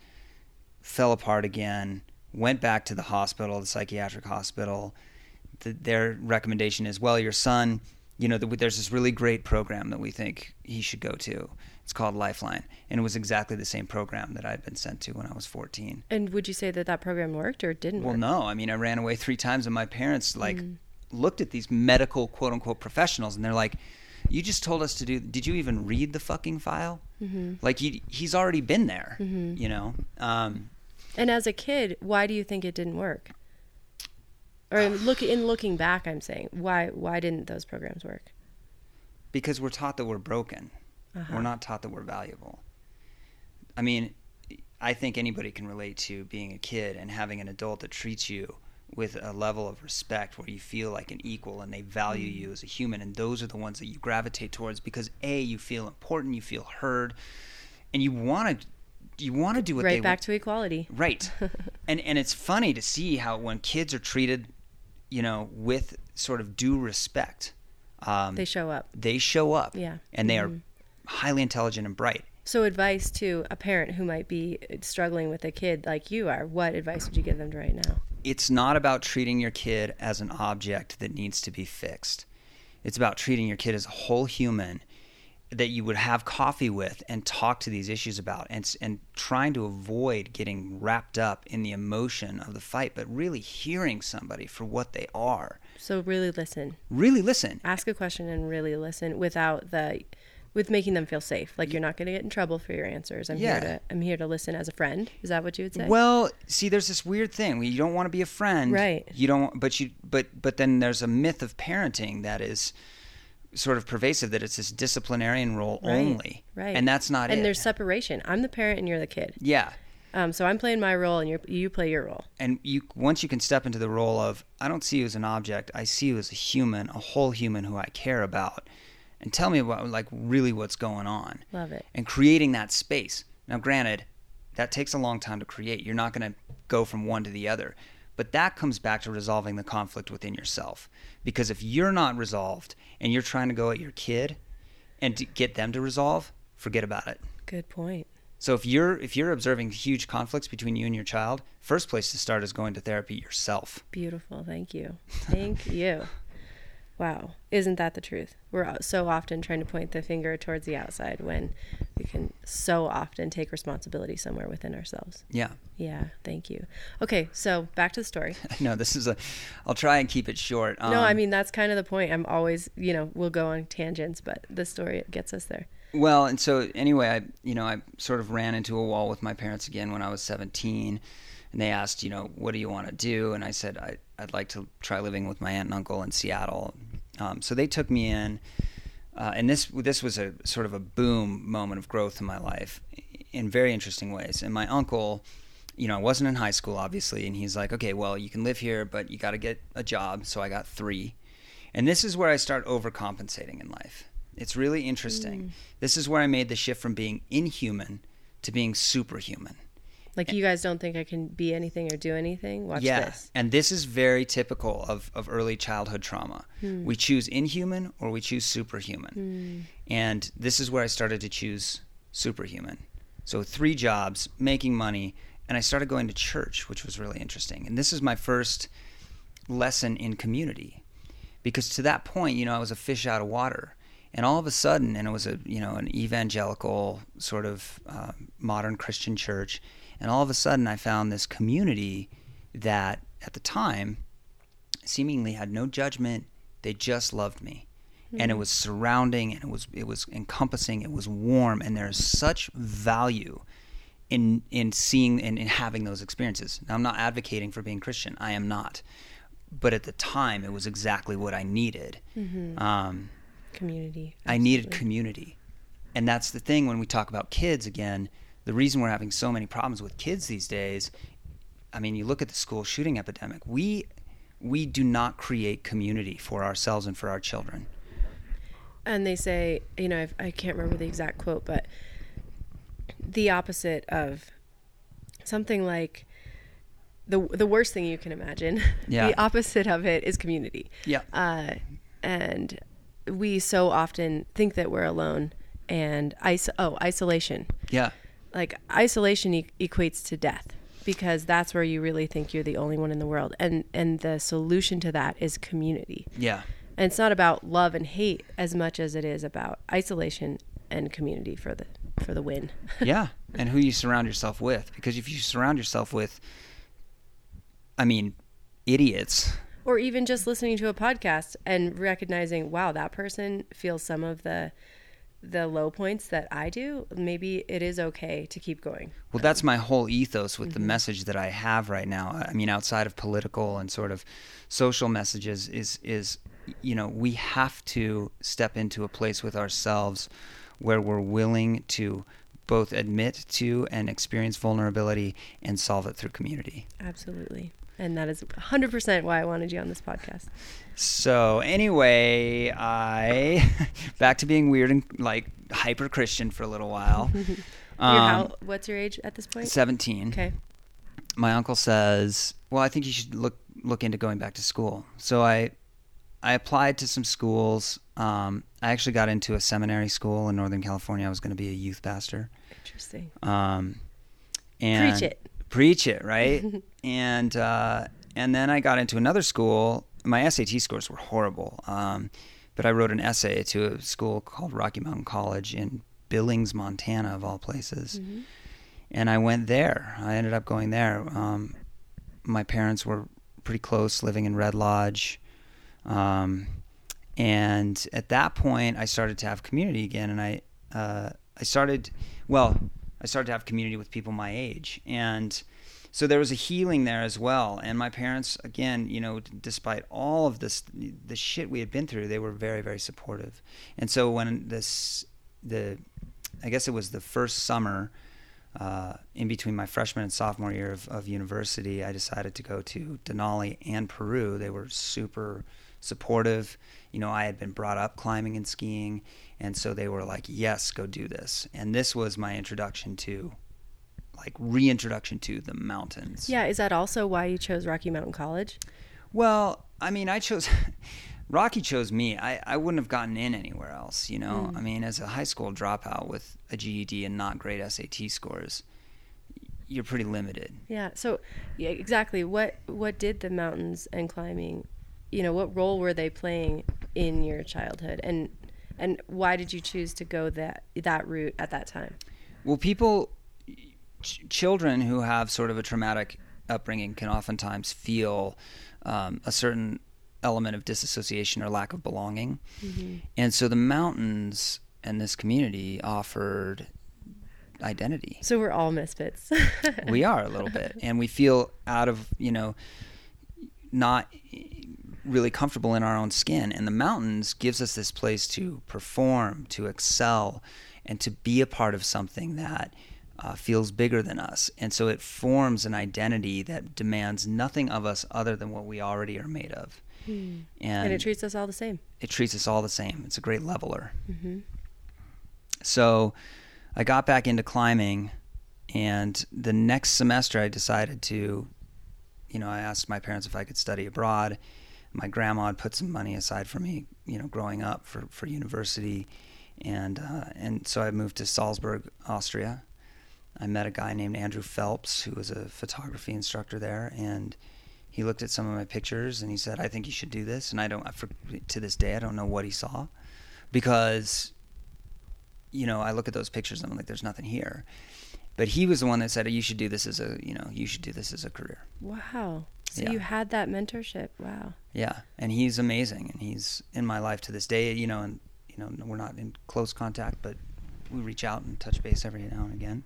fell apart again, went back to the hospital, the psychiatric hospital. The, their recommendation is, well, your son, you know, the, there's this really great program that we think he should go to. It's called Lifeline. And it was exactly the same program that I had been sent to when I was fourteen. And would you say that that program worked or didn't well, work? Well, no. I mean, I ran away three times, and my parents, like, mm. looked at these medical, quote-unquote, professionals, and they're like, you just told us to do, did you even read the fucking file? Mm-hmm. Like, you, he's already been there, mm-hmm. you know? Um, and as a kid, why do you think it didn't work? Or in, look, in looking back, I'm saying, why why didn't those programs work? Because we're taught that we're broken. Uh-huh. We're not taught that we're valuable. I mean, I think anybody can relate to being a kid and having an adult that treats you with a level of respect where you feel like an equal and they value you as a human. And those are the ones that you gravitate towards because, A, you feel important, you feel heard, and you want to you want to do what right they... Right back w- to equality. Right. and and it's funny to see how when kids are treated, you know, with sort of due respect... Um, they show up. They show up. Yeah. And they mm-hmm. are highly intelligent and bright. So advice to a parent who might be struggling with a kid like you are, what advice would you give them right now? It's not about treating your kid as an object that needs to be fixed. It's about treating your kid as a whole human that you would have coffee with and talk to these issues about, and and trying to avoid getting wrapped up in the emotion of the fight, but really hearing somebody for what they are. So really listen. Really listen. Ask a question and really listen without the... With making them feel safe, like you're not going to get in trouble for your answers. I'm yeah. here to I'm here to listen as a friend. Is that what you would say? Well, see, there's this weird thing. You don't want to be a friend, right? You don't, but you, but but then there's a myth of parenting that is sort of pervasive that it's this disciplinarian role right. only, right? And that's not and it. And there's separation. I'm the parent, and you're the kid. Yeah. Um. So I'm playing my role, and you you play your role. And you once you can step into the role of I don't see you as an object. I see you as a human, a whole human who I care about. And tell me about, like, really what's going on. Love it. And creating that space. Now, granted, that takes a long time to create. You're not going to go from one to the other. But that comes back to resolving the conflict within yourself. Because if you're not resolved and you're trying to go at your kid and to get them to resolve, forget about it. Good point. So if you're if you're observing huge conflicts between you and your child, first place to start is going to therapy yourself. Beautiful. Thank you. Thank you. Wow. Isn't that the truth? We're so often trying to point the finger towards the outside when we can so often take responsibility somewhere within ourselves. Yeah. Yeah. Thank you. Okay. So back to the story. No, this is a, I'll try and keep it short. Um, no, I mean, that's kind of the point. I'm always, you know, we'll go on tangents, but the story gets us there. Well, and so anyway, I, you know, I sort of ran into a wall with my parents again when I was seventeen. And they asked, you know, what do you want to do? And I said, I, I'd like to try living with my aunt and uncle in Seattle. Um, so they took me in. Uh, and this this was a sort of a boom moment of growth in my life in very interesting ways. And my uncle, you know, I wasn't in high school, obviously. And he's like, okay, well, you can live here, but you got to get a job. So I got three. And this is where I start overcompensating in life. It's really interesting. Mm. This is where I made the shift from being inhuman to being superhuman. Like, you guys don't think I can be anything or do anything? Watch yeah. this. Yeah, and this is very typical of, of early childhood trauma. Hmm. We choose inhuman or we choose superhuman. Hmm. And this is where I started to choose superhuman. So three jobs, making money, and I started going to church, which was really interesting. And this is my first lesson in community. Because to that point, you know, I was a fish out of water. And all of a sudden, and it was a you know an evangelical sort of uh, modern Christian church, and all of a sudden I found this community that at the time seemingly had no judgment. They just loved me. mm-hmm. and it was surrounding, and it was it was encompassing, it was warm, and there's such value in in seeing and in having those experiences. Now, I'm not advocating for being Christian. I am not. But at the time, it was exactly what I needed. Mm-hmm. Um, community. Absolutely. I needed community. And that's the thing when we talk about kids again, the reason we're having so many problems with kids these days, I mean, you look at the school shooting epidemic. We we do not create community for ourselves and for our children. And they say, you know, I've, I can't remember the exact quote, but the opposite of something like the the worst thing you can imagine. Yeah. The opposite of it is community. Yeah. Uh, and we so often think that we're alone and iso- oh, isolation. Yeah. Like isolation e- equates to death, because that's where you really think you're the only one in the world. And and the solution to that is community. Yeah. And it's not about love and hate as much as it is about isolation and community for the for the win. Yeah. And who you surround yourself with, because if you surround yourself with, I mean, idiots, or even just listening to a podcast and recognizing, wow, that person feels some of the the low points that I do, maybe it is okay to keep going. Well, that's my whole ethos with mm-hmm. the message that I have right now. I mean, outside of political and sort of social messages is, is, you know, we have to step into a place with ourselves where we're willing to both admit to and experience vulnerability and solve it through community. Absolutely. And that is one hundred percent why I wanted you on this podcast. So anyway, I back to being weird and like hyper Christian for a little while. You're um, how, what's your age at this point? seventeen. Okay. My uncle says, well, I think you should look look into going back to school. So I I applied to some schools. Um, I actually got into a seminary school in Northern California. I was going to be a youth pastor. Interesting. Um, and Preach it. Preach it, right? and uh, and then I got into another school. My S A T scores were horrible, um, but I wrote an essay to a school called Rocky Mountain College in Billings, Montana, of all places. Mm-hmm. And I went there. I ended up going there. Um, my parents were pretty close, living in Red Lodge. Um, and at that point, I started to have community again. And I uh, I started, well, I started to have community with people my age. And so there was a healing there as well. And my parents, again, you know, despite all of this, the shit we had been through, they were very, very supportive. And so when this, the, I guess it was the first summer uh, in between my freshman and sophomore year of, of university, I decided to go to Denali and Peru. They were super supportive. You know, I had been brought up climbing and skiing. And so they were like, yes, go do this. And this was my introduction to like reintroduction to the mountains. Yeah. Is that also why you chose Rocky Mountain College? Well, I mean, I chose, Rocky chose me. I, I wouldn't have gotten in anywhere else, you know? Mm. I mean, as a high school dropout with a G E D and not great S A T scores, you're pretty limited. Yeah. So yeah, exactly. What, what did the mountains and climbing, you know, what role were they playing in your childhood? And, and why did you choose to go that, that route at that time? Well, people, children who have sort of a traumatic upbringing can oftentimes feel um, a certain element of disassociation or lack of belonging. Mm-hmm. And so the mountains and this community offered identity. So we're all misfits. We are a little bit. And we feel out of, you know, not really comfortable in our own skin. And the mountains gives us this place to perform, to excel, and to be a part of something that Uh, feels bigger than us. And so it forms an identity that demands nothing of us other than what we already are made of. Mm. And, and it treats us all the same. It treats us all the same. It's a great leveler. Mm-hmm. So I got back into climbing, and the next semester I decided to, you know, I asked my parents if I could study abroad. My grandma had put some money aside for me, you know, growing up for, for university. And, uh, and so I moved to Salzburg, Austria. I met a guy named Andrew Phelps, who was a photography instructor there, and he looked at some of my pictures and he said, "I think you should do this." And I don't, I, for, to this day, I don't know what he saw, because, you know, I look at those pictures and I'm like, "There's nothing here." But he was the one that said, you should do this as a, you know, you should do this as a career. Wow. So yeah. you had that mentorship. Wow. Yeah. And he's amazing. And he's in my life to this day, you know, and, you know, we're not in close contact, but we reach out and touch base every now and again.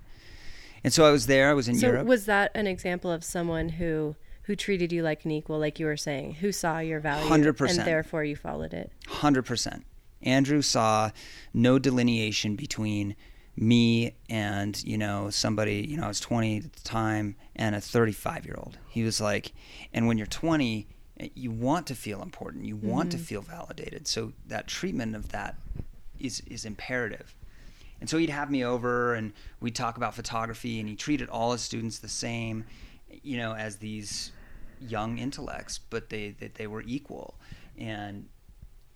And so I was there, I was in so Europe. So was that an example of someone who, who treated you like an equal, like you were saying, who saw your value one hundred percent and therefore you followed it? one hundred percent. Andrew saw no delineation between me and, you know, somebody, you know, I was twenty at the time, and a thirty-five year old. He was like, and when you're twenty, you want to feel important, you want mm-hmm. to feel validated. So that treatment of that is, is imperative. And so he'd have me over and we'd talk about photography, and he treated all his students the same, you know, as these young intellects, but they, they, they were equal. And,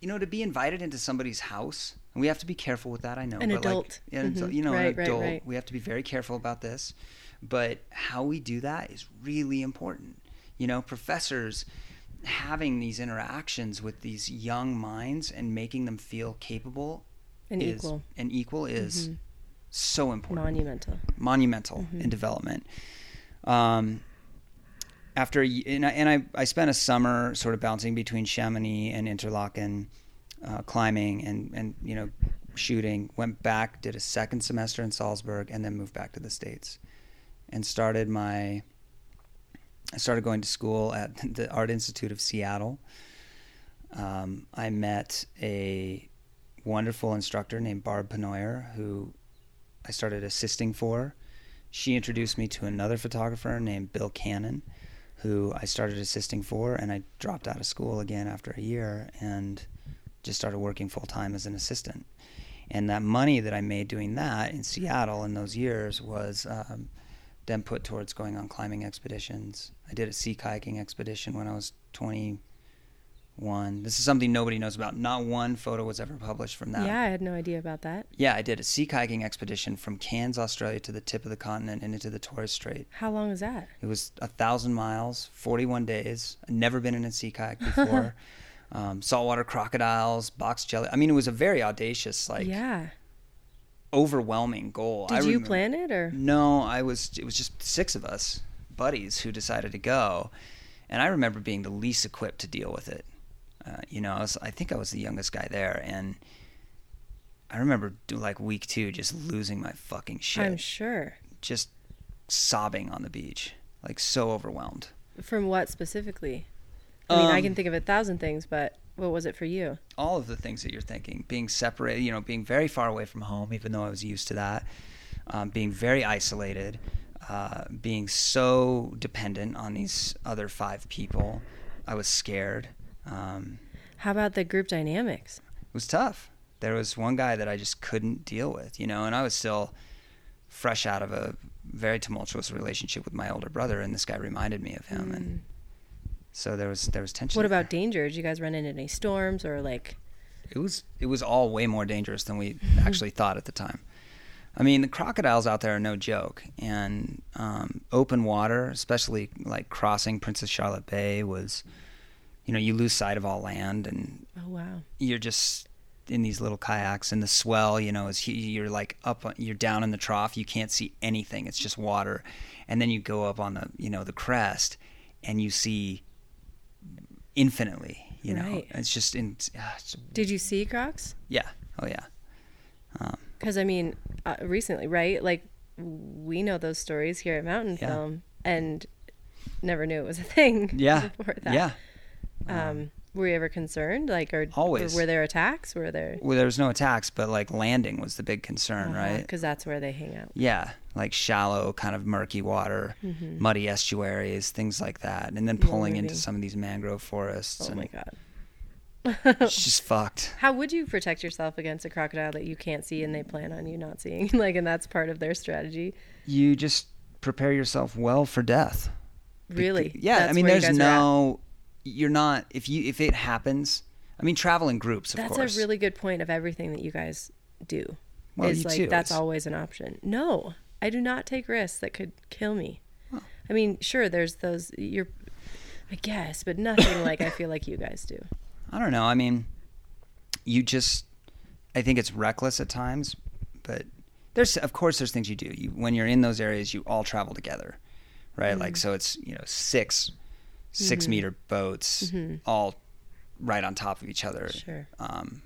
you know, to be invited into somebody's house, and we have to be careful with that, I know. An but adult. Like, mm-hmm. and, you know, right, an adult. Right, right. We have to be very careful about this. But how we do that is really important. You know, professors having these interactions with these young minds and making them feel capable and is, equal. And equal is mm-hmm. so important. Monumental. Monumental mm-hmm. in development. Um, after and I, and I I spent a summer sort of bouncing between Chamonix and Interlaken, uh, climbing and and you know shooting. Went back, did a second semester in Salzburg, and then moved back to the States, and started my. I started going to school at the Art Institute of Seattle. Um, I met a wonderful instructor named Barb Penoyer, who I started assisting for. She introduced me to another photographer named Bill Cannon, who I started assisting for, and I dropped out of school again after a year and just started working full-time as an assistant. And that money that I made doing that in Seattle in those years was um, then put towards going on climbing expeditions. I did a sea kayaking expedition when I was twenty-one. This is something nobody knows about. Not one photo was ever published from that. Yeah, I had no idea about that. Yeah, I did a sea kayaking expedition from Cairns, Australia to the tip of the continent and into the Torres Strait. How long was that? It was one thousand miles, forty-one days. I'd never been in a sea kayak before. um, saltwater crocodiles, box jelly. I mean, it was a very audacious, like... Yeah. overwhelming goal. Did I you remember, plan it or? No, I was, it was just six of us buddies who decided to go. And I remember being the least equipped to deal with it. Uh, you know, I was, I think I was the youngest guy there. And I remember do, like week two, just losing my fucking shit. I'm sure. Just sobbing on the beach, like so overwhelmed. From what specifically? I mean, um, I can think of a thousand things, but what was it for you? All of the things that you're thinking, being separated, you know, being very far away from home, even though I was used to that, um, being very isolated, uh, being so dependent on these other five people. I was scared. Um, How about the group dynamics? It was tough. There was one guy that I just couldn't deal with, you know, and I was still fresh out of a very tumultuous relationship with my older brother, and this guy reminded me of him. Mm. And So there was there was tension. What about there. danger? Did you guys run into any storms or like? It was it was all way more dangerous than we actually thought at the time. I mean, the crocodiles out there are no joke, and um, open water, especially like crossing Princess Charlotte Bay, was, you know, you lose sight of all land, and oh wow, you're just in these little kayaks, and the swell, you know, is you're like up, you're down in the trough, you can't see anything, it's just water, and then you go up on the you know the crest, and you see. Infinitely, you know, right. it's just in. Uh, it's, Did you see crocs? Yeah. Oh yeah. Because um, I mean, uh, recently, right? Like we know those stories here at Mountain yeah. Film, and never knew it was a thing. Yeah. Before that. Yeah. Um, um, were you ever concerned? Like, or always? Or were there attacks? Were there? Well, there was no attacks, but like landing was the big concern, uh-huh, right? Because that's where they hang out. Yeah, like shallow, kind of murky water, mm-hmm. muddy estuaries, things like that, and then pulling into some of these mangrove forests. Oh and my god, it's just fucked. How would you protect yourself against a crocodile that you can't see and they plan on you not seeing? Like, and that's part of their strategy. You just prepare yourself well for death. Really? Be- yeah. That's I mean, there's no. You're not if you if it happens. I mean, travel in groups. Of that's course, that's a really good point of everything that you guys do. Well, is you like too. That's it's... always an option. No, I do not take risks that could kill me. Well, I mean, sure, there's those. You're, I guess, but nothing like I feel like you guys do. I don't know. I mean, you just. I think it's reckless at times, but there's, of course, there's things you do. You, when you're in those areas, you all travel together, right? Mm-hmm. Like, so it's, you know, six, six mm-hmm. meter boats mm-hmm. all right on top of each other. Sure. Um,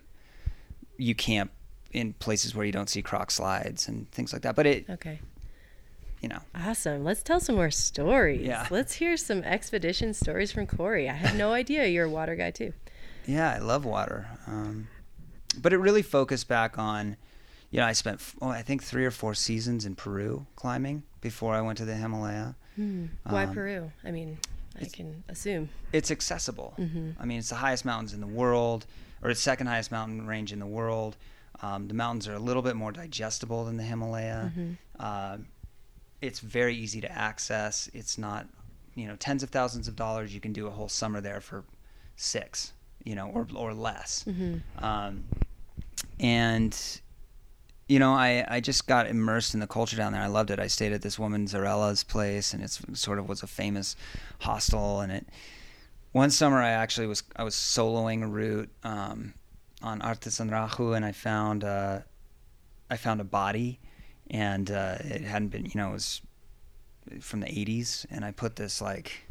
you camp in places where you don't see croc slides and things like that. But it, okay. you know. Awesome. Let's tell some more stories. Yeah. Let's hear some expedition stories from Cory. I had no idea you're a water guy too. Yeah, I love water. Um, but it really focused back on, you know, I spent, oh, I think three or four seasons in Peru climbing before I went to the Himalaya. Hmm. Why um, Peru? I mean, I can assume. It's accessible. Mm-hmm. I mean, it's the highest mountains in the world, or it's second highest mountain range in the world. Um, the mountains are a little bit more digestible than the Himalaya. Mm-hmm. Uh, it's very easy to access. It's not, you know, tens of thousands of dollars. You can do a whole summer there for six, you know, or or less. Mm-hmm. Um, and, you know, I, I just got immersed in the culture down there. I loved it. I stayed at this woman Zarella's place, and it's sort of was a famous hostel. And it one summer I actually was I was soloing a route um, on Artisan Rahu, and I found uh, I found a body. And uh, it hadn't been, you know, it was from the eighties. And I put this, like,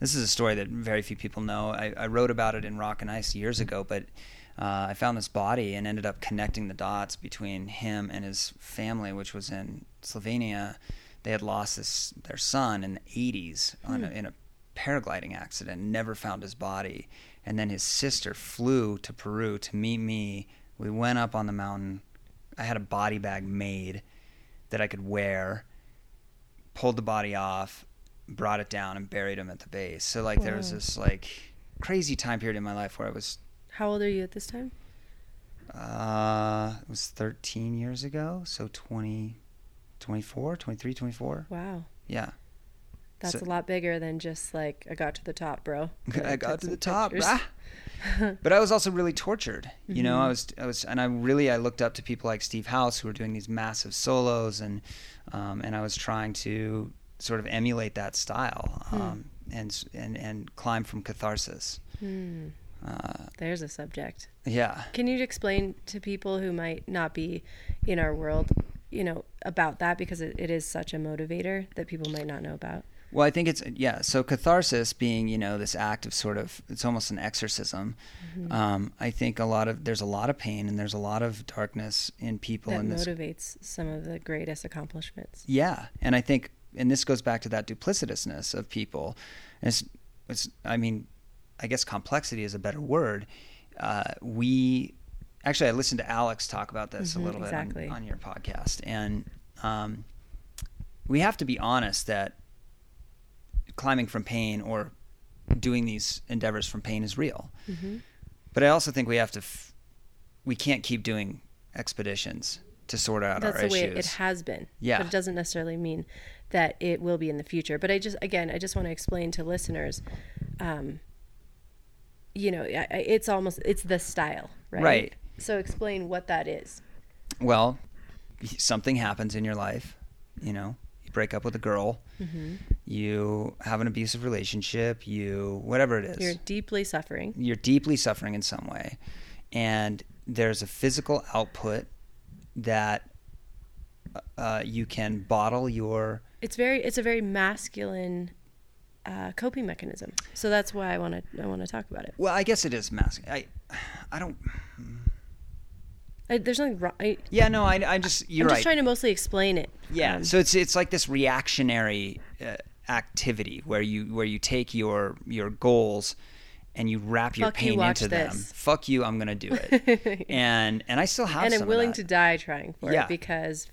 this is a story that very few people know. I, I wrote about it in Rock and Ice years ago, but uh, I found this body and ended up connecting the dots between him and his family, which was in Slovenia. They had lost this, their son in the eighties hmm. on a, in a paragliding accident, never found his body. And then his sister flew to Peru to meet me. We went up on the mountain. I had a body bag made that I could wear, pulled the body off, brought it down, and buried him at the base. So, like, wow. there was this, like, crazy time period in my life where I was... How old are you at this time? Uh, it was thirteen years ago, so twenty, twenty-four, twenty-three, twenty-four. Wow. Yeah. That's so, a lot bigger than just, like, I got to the top, bro. I, I got to the top, brah. But I was also really tortured, you mm-hmm. know, I was, I was, and I really, I looked up to people like Steve House who were doing these massive solos, and, um, and I was trying to sort of emulate that style, um, mm. and, and, and climb from catharsis. Mm. Uh, There's a subject. Yeah. Can you explain to people who might not be in our world, you know, about that, because it, it is such a motivator that people might not know about? Well, I think it's, yeah, so catharsis being, you know, this act of sort of, it's almost an exorcism. Mm-hmm. Um, I think a lot of, there's a lot of pain and there's a lot of darkness in people. That in this, motivates some of the greatest accomplishments. Yeah, and I think, and this goes back to that duplicitousness of people. And it's, it's, I mean, I guess complexity is a better word. Uh, we, actually, I listened to Alex talk about this mm-hmm, a little exactly. bit on, on your podcast. And um, we have to be honest that climbing from pain or doing these endeavors from pain is real. Mm-hmm. But I also think we have to, f- we can't keep doing expeditions to sort out That's our issues. That's the way it has been. Yeah. But it doesn't necessarily mean that it will be in the future. But I just, again, I just want to explain to listeners, um, you know, it's almost, it's the style, right? Right. So explain what that is. Well, something happens in your life, you know, break up with a girl, mm-hmm. you have an abusive relationship, you, whatever it is. You're deeply suffering. You're deeply suffering in some way. And there's a physical output that uh, you can bottle your... It's very, it's a very masculine uh, coping mechanism. So that's why I want to, I want to talk about it. Well, I guess it is masculine. I, I don't... I, there's nothing wrong. I, yeah, no, I, I'm just, you're I'm right. I'm just trying to mostly explain it. Yeah, um, so it's it's like this reactionary uh, activity where you where you take your your goals and you wrap your pain you, into them. This. Fuck you, I'm going to do it. and and I still have and some And I'm willing of that. to die trying for yeah. it because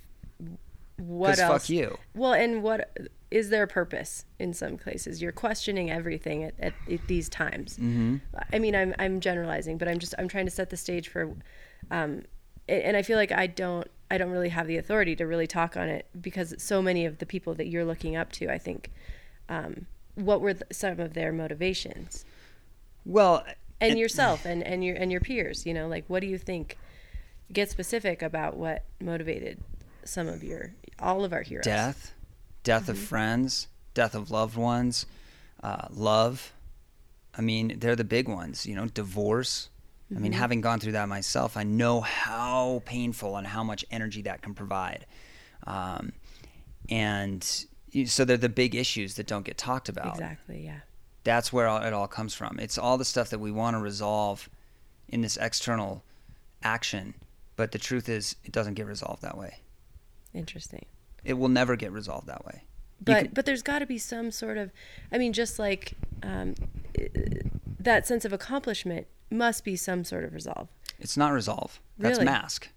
what else? fuck you. Well, and what, is there a purpose in some places? You're questioning everything at, at, at these times. Mm-hmm. I mean, I'm I'm generalizing, but I'm just, I'm trying to set the stage for... Um, and I feel like I don't, I don't really have the authority to really talk on it because so many of the people that you're looking up to, I think, um, what were the, some of their motivations? Well, and it, yourself and, and your, and your peers, you know, like, what do you think? Get specific about what motivated some of your, all of our heroes. Death, death mm-hmm. of friends, death of loved ones, uh, love. I mean, they're the big ones, you know, divorce, Mm-hmm. I mean, having gone through that myself, I know how painful and how much energy that can provide. Um, and so they're the big issues that don't get talked about. Exactly, yeah. That's where it all comes from. It's all the stuff that we want to resolve in this external action, but the truth is it doesn't get resolved that way. Interesting. It will never get resolved that way. But can, but there's got to be some sort of, I mean, just like um, that sense of accomplishment must be some sort of resolve. It's not resolve. That's really? Mask.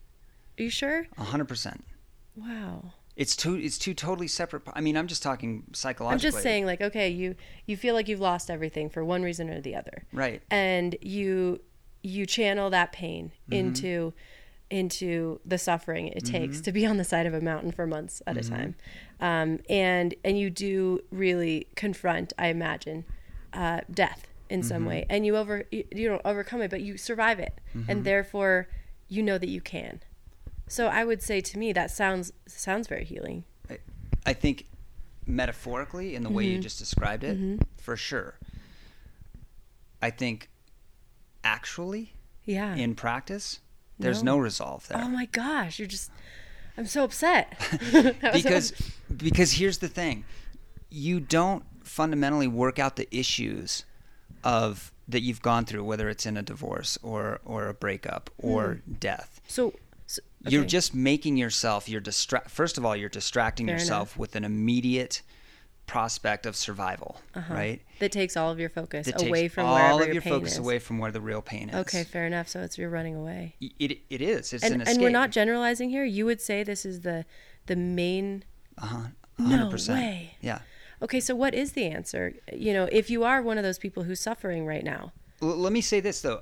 Are you sure? one hundred percent. Wow. It's two it's two totally separate. I mean, I'm just talking psychologically. I'm just saying, like, okay, you, you feel like you've lost everything for one reason or the other. Right. And you you channel that pain mm-hmm. into into the suffering it mm-hmm. takes to be on the side of a mountain for months at mm-hmm. a time. Um, and and you do really confront, I imagine, uh, death in mm-hmm. some way. And you over you, you don't overcome it, but you survive it. Mm-hmm. And therefore, you know that you can. So I would say, to me, that sounds sounds very healing. I, I think metaphorically, in the mm-hmm. way you just described it, mm-hmm. for sure. I think actually, yeah. in practice, there's no. no resolve there. Oh my gosh, you're just, I'm so upset. because because here's the thing. You don't fundamentally work out the issues of that you've gone through, whether it's in a divorce or, or a breakup or mm. death. So... So, okay. You're just making yourself, you're distra- first of all, you're distracting Fair yourself enough. With an immediate prospect of survival, uh-huh. right? That takes all of your focus that away from wherever your pain is. All of your focus is. Away from where the real pain is. Okay, fair enough. So it's you're running away. It It is. It's and, an escape. And we're not generalizing here. You would say this is the the main... Uh-huh. one hundred percent. No way. Yeah. Okay, so what is the answer? You know, if you are one of those people who's suffering right now. L- let me say this, though.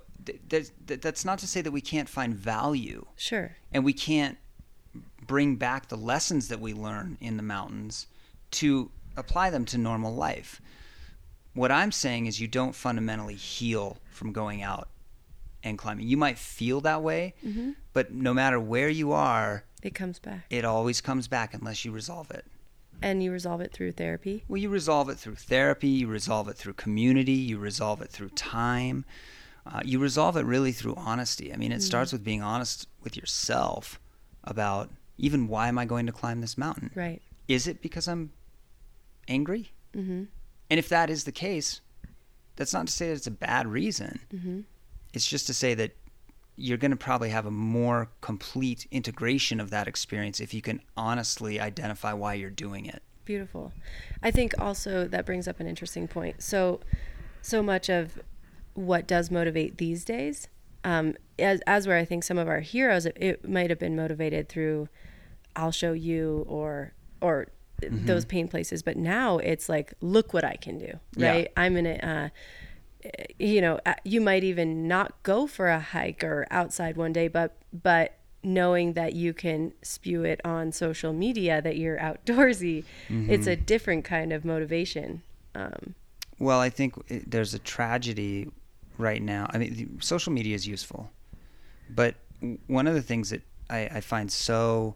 That's not to say that we can't find value. Sure. And we can't bring back the lessons that we learn in the mountains to apply them to normal life. What I'm saying is you don't fundamentally heal from going out and climbing. You might feel that way, mm-hmm. but no matter where you are, it comes back. It always comes back unless you resolve it. And you resolve it through therapy? Well, you resolve it through therapy. You resolve it through community. You resolve it through time. Uh, you resolve it really through honesty. I mean, it mm-hmm. starts with being honest with yourself about even why am I going to climb this mountain? Right. Is it because I'm angry? Mm-hmm. And if that is the case, that's not to say that it's a bad reason. Mm-hmm. It's just to say that you're going to probably have a more complete integration of that experience if you can honestly identify why you're doing it. Beautiful. I think also that brings up an interesting point. So, so much of... what does motivate these days, um, as, as where I think some of our heroes, it, it might have been motivated through I'll show you or or mm-hmm. those pain places. But now it's like, look what I can do, right? Yeah. I'm going to, uh, you know, you might even not go for a hike or outside one day, but but knowing that you can spew it on social media, that you're outdoorsy, mm-hmm. it's a different kind of motivation. Um, well, I think it, there's a tragedy right now. I mean, the, social media is useful, but w- one of the things that I, I find so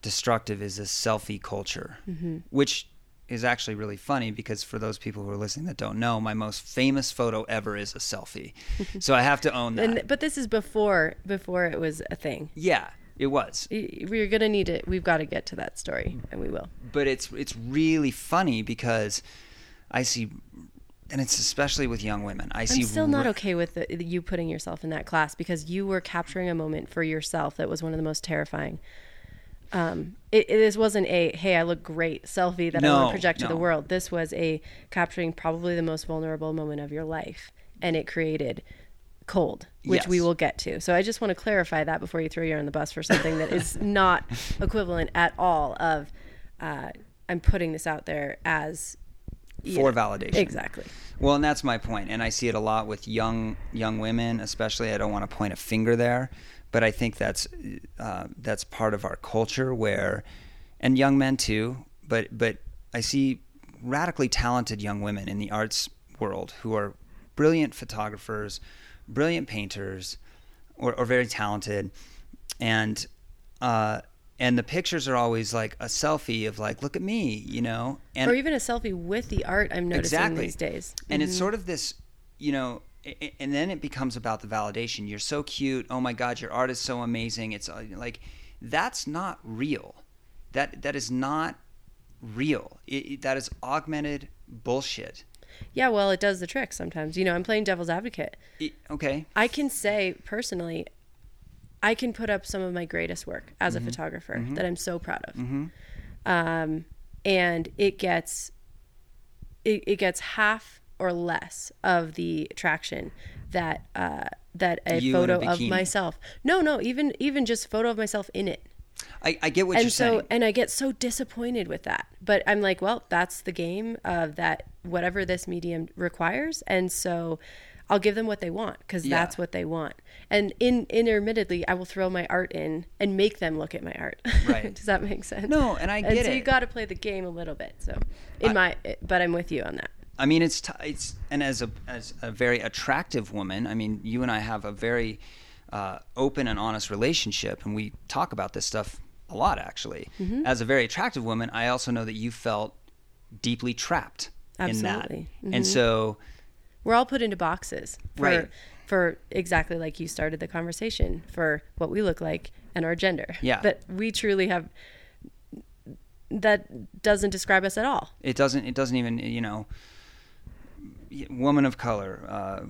destructive is this selfie culture, mm-hmm. which is actually really funny because for those people who are listening that don't know, my most famous photo ever is a selfie. So I have to own that. And, but this is before before it was a thing. Yeah, it was. We're gonna need it. We've got to get to that story, and we will. But it's it's really funny because I see. And it's especially with young women. I I'm see still not re- okay with the, you putting yourself in that class because you were capturing a moment for yourself that was one of the most terrifying. Um, it, it, this wasn't a, hey, I look great selfie that no, I want to project no. to the world. This was a capturing probably the most vulnerable moment of your life. And it created cold, which yes. we will get to. So I just want to clarify that before you throw you on the bus for something that is not equivalent at all of uh, I'm putting this out there as for yeah, validation. Exactly. Well, and that's my point. And I see it a lot with young young women, especially. I don't want to point a finger there, but I think that's uh, that's part of our culture where, and young men too, but but I see radically talented young women in the arts world who are brilliant photographers, brilliant painters, or, or very talented. And uh And the pictures are always like a selfie of like, look at me, you know. And or even a selfie with the art I'm noticing exactly. these days. And mm-hmm. it's sort of this, you know, and then it becomes about the validation. You're so cute. Oh my God, your art is so amazing. It's like, that's not real. That that is not real. It, that is augmented bullshit. Yeah, well, it does the trick sometimes. You know, I'm playing devil's advocate. It, okay. I can say personally, I can put up some of my greatest work as mm-hmm. a photographer mm-hmm. that I'm so proud of. Mm-hmm. Um, and it gets, it, it gets half or less of the traction that, uh, that a you photo a of myself. No, no, even, even just photo of myself in it. I, I get what and you're so, saying. And I get so disappointed with that. But I'm like, well, that's the game of that, whatever this medium requires. And so I'll give them what they want because yeah. that's what they want. And in intermittently, I will throw my art in and make them look at my art. Right. Does that make sense? No, and I get and so it. So you got to play the game a little bit. So in I, my, but I'm with you on that. I mean, it's, t- it's, and as a, as a very attractive woman, I mean, you and I have a very Uh, open and honest relationship, and we talk about this stuff a lot, actually. Mm-hmm. As a very attractive woman, I also know that you felt deeply trapped Absolutely. in that. Mm-hmm. And so we're all put into boxes for, right. for exactly like you started the conversation, for what we look like and our gender. Yeah. But we truly have, that doesn't describe us at all. It doesn't, it doesn't even, you know, woman of color, uh,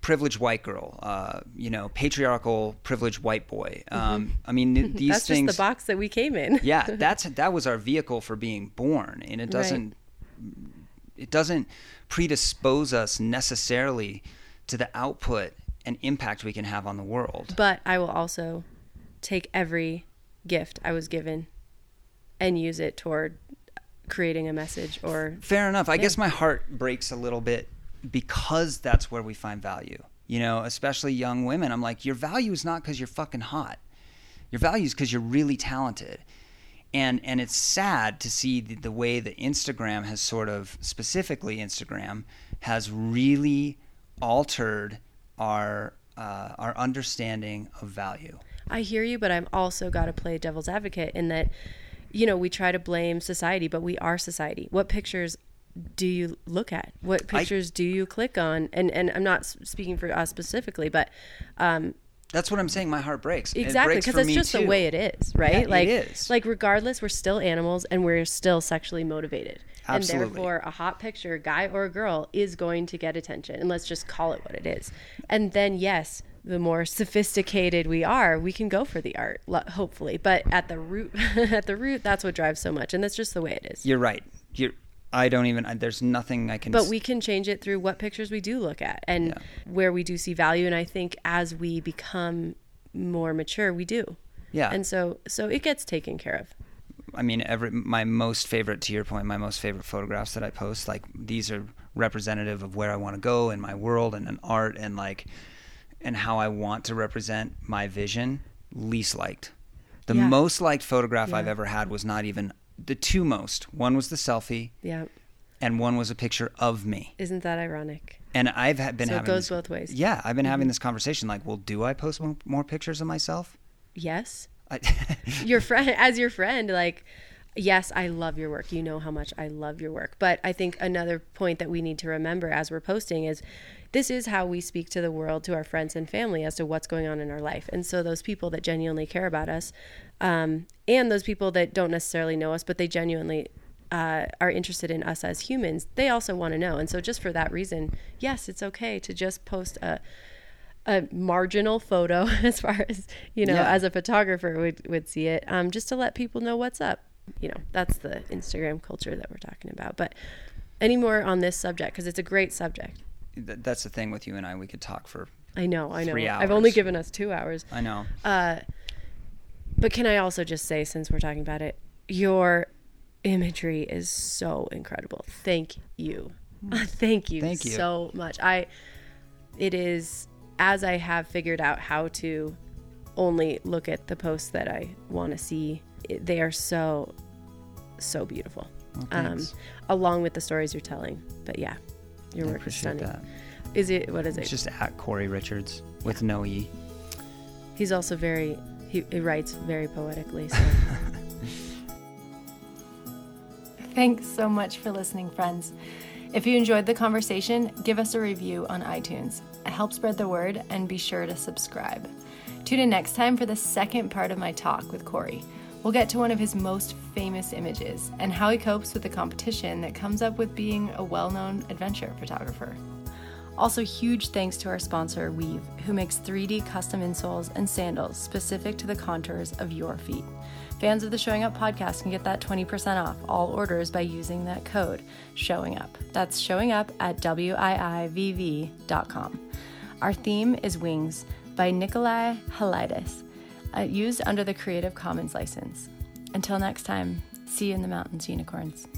privileged white girl, uh, you know, patriarchal privileged white boy. Um, mm-hmm. I mean, th- these that's things. That's just the box that we came in. yeah, that's that was our vehicle for being born, and it doesn't right. it doesn't predispose us necessarily to the output and impact we can have on the world. But I will also take every gift I was given and use it toward creating a message or. Fair enough. I yeah. guess my heart breaks a little bit, because that's where we find value, you know, especially young women. I'm like, your value is not because you're fucking hot. Your value is because you're really talented. And and it's sad to see the, the way that Instagram has sort of, specifically Instagram, has really altered our uh, our understanding of value. I hear you, but I'm also got to play devil's advocate in that, you know, we try to blame society, but we are society. What pictures do you look at? What pictures I, do you click on? And and I'm not speaking for us specifically, but um, that's what I'm saying. My heart breaks. Exactly, because it it's just too. the way it is, right? Yeah, like, it is. Like, regardless, we're still animals and we're still sexually motivated. Absolutely. And therefore, a hot picture, guy or girl, is going to get attention. And let's just call it what it is. And then, yes, the more sophisticated we are, we can go for the art, hopefully. But at the root, at the root, that's what drives so much, and that's just the way it is. You're right. You're. I don't even, I, there's nothing I can... But we can change it through what pictures we do look at and yeah. where we do see value. And I think as we become more mature, we do. Yeah. And so so it gets taken care of. I mean, every my most favorite, to your point, my most favorite photographs that I post, like, these are representative of where I want to go in my world and in art and, like, and how I want to represent my vision. Least liked. The yeah. most liked photograph yeah. I've ever had was not even... The two most. One was the selfie, yeah, and one was a picture of me. Isn't that ironic? And I've ha- been so having... So it goes this, both ways. Yeah, I've been mm-hmm. having this conversation like, well, do I post more, more pictures of myself? Yes. I- your friend, as your friend, like, yes, I love your work. You know how much I love your work. But I think another point that we need to remember as we're posting is this is how we speak to the world, to our friends and family, as to what's going on in our life. And so those people that genuinely care about us, um, and those people that don't necessarily know us, but they genuinely uh, are interested in us as humans, they also want to know. And so just for that reason, yes, it's okay to just post a a marginal photo as far as, you know, yeah. as a photographer would, would see it, um, just to let people know what's up. You know, that's the Instagram culture that we're talking about. But any more on this subject, because it's a great subject. That's the thing with you and I. We could talk for I know, I know. Three hours. I've only given us two hours. I know. Uh, but can I also just say, since we're talking about it, your imagery is so incredible. Thank you. Thank you, Thank you so much. I. It is, as I have figured out how to only look at the posts that I want to see, they are so, so beautiful. Well, um, along with the stories you're telling. But yeah. Your work is stunning. That. Is it, what is it? It's just at Cory Richards with yeah. no E. He's also very, he, he writes very poetically. So. Thanks so much for listening, friends. If you enjoyed the conversation, give us a review on iTunes. Help spread the word, and be sure to subscribe. Tune in next time for the second part of my talk with Cory. We'll get to one of his most famous images and how he copes with the competition that comes up with being a well-known adventure photographer. Also, huge thanks to our sponsor, Wiivv, who makes three D custom insoles and sandals specific to the contours of your feet. Fans of the Showing Up podcast can get that twenty percent off all orders by using that code, Showing Up. That's Showing Up at W I I V V dot com. Our theme is Wings by Nikolai Halidis, uh, used under the Creative Commons license. Until next time, see you in the mountains, unicorns.